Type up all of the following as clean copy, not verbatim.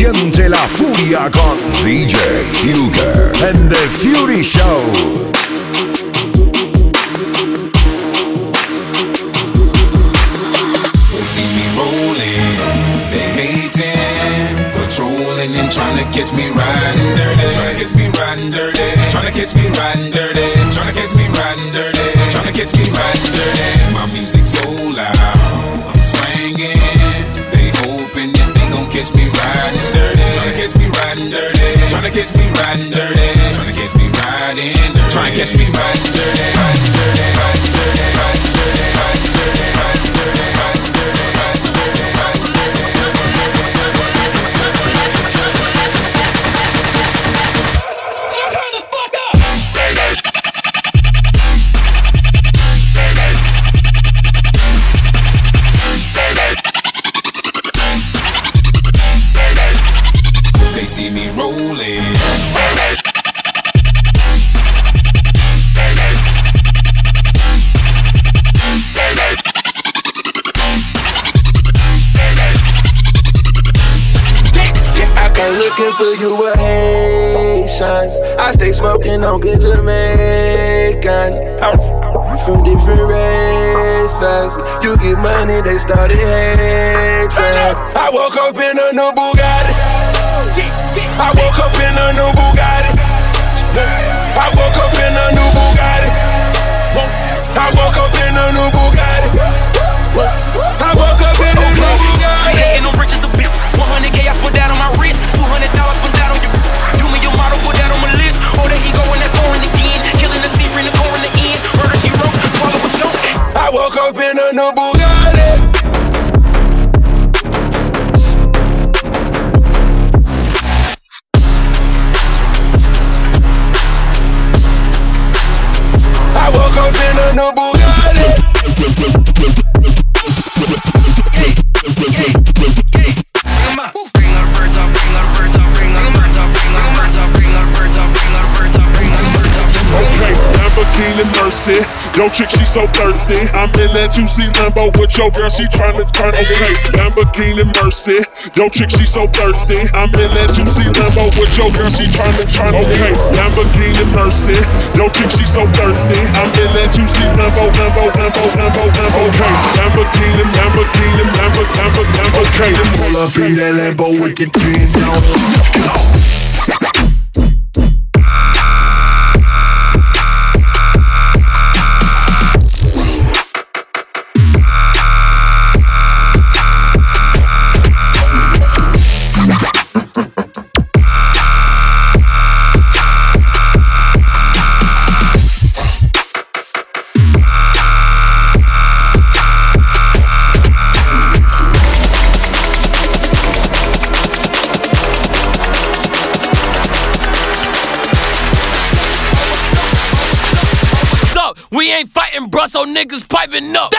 siente la furia con DJ Fuga and The Fury Show. And tryna catch me riding dirty, tryna catch me riding dirty, tryna catch me riding dirty, tryna catch me riding dirty, tryna catch me riding dirty. My music so loud, I'm swinging. They hoping that they gon' catch me riding dirty, tryna catch me riding dirty, tryna catch me riding dirty, tryna catch me riding, tryna catch me riding dirty, riding dirty, riding dirty, riding dirty, riding dirty, riding dirty, riding dirty, riding dirty, riding dirty. I stay smoking on good Jamaican. I'm from different races. You get money, they started hating. I woke up in a new Bugatti. I woke up in a new Bugatti. I woke up in a new Bugatti. I woke up in a new Bugatti. I woke up in a new Bugatti. I ain't no riches a bitch. 100K I put that on my wrist. $200 put that on your. Do me your model, put that on my list. Oh, there he go in that foreign again. Killing the secret, the core in the end. Murder, she wrote, swallow a joke. I woke up in a new Bugatti. I woke up in a new Bugatti. Mercy. Yo chick, she so thirsty. I'm in that 2C limbo with your girl, she tryna turn okay. Lamborghini Mercy. Yo chick, she so thirsty. I'm in that 2C limbo with your girl, she tryna turn okay. Lamborghini Mercy. Yo chick, she so thirsty. I'm in that 2C limbo. Okay. Lamborghini. Okay. Pull up in that Lambo with the team down. Let's go. We ain't fighting, bruh, so niggas piping up.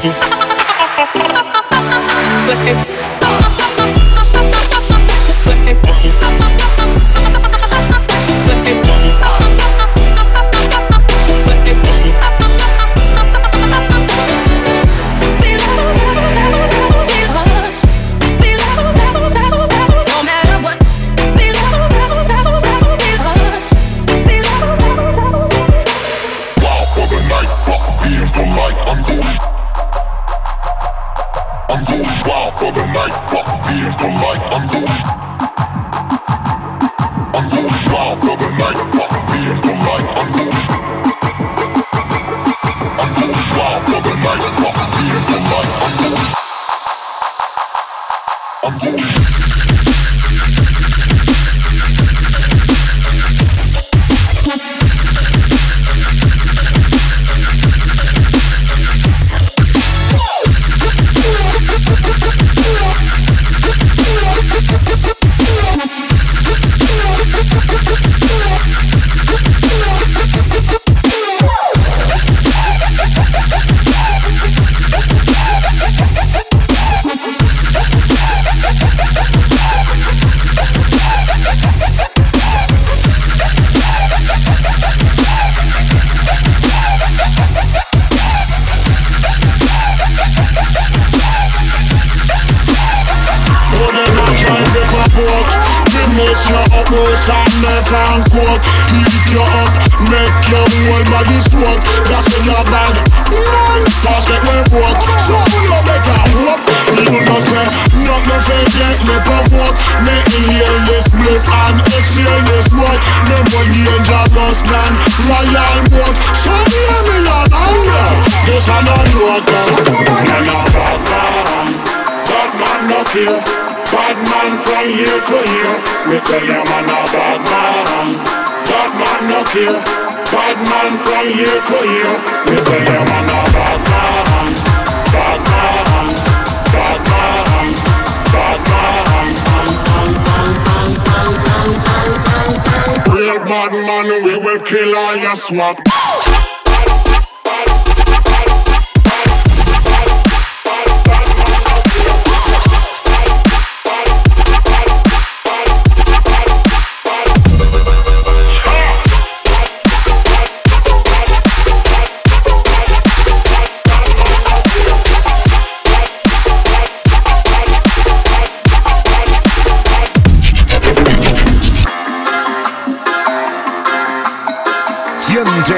Siente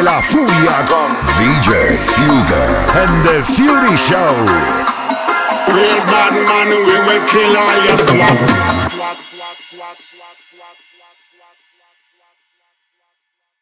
la furia con DJ Fuga and the Fury Show. Real bad man, we will kill all your swap.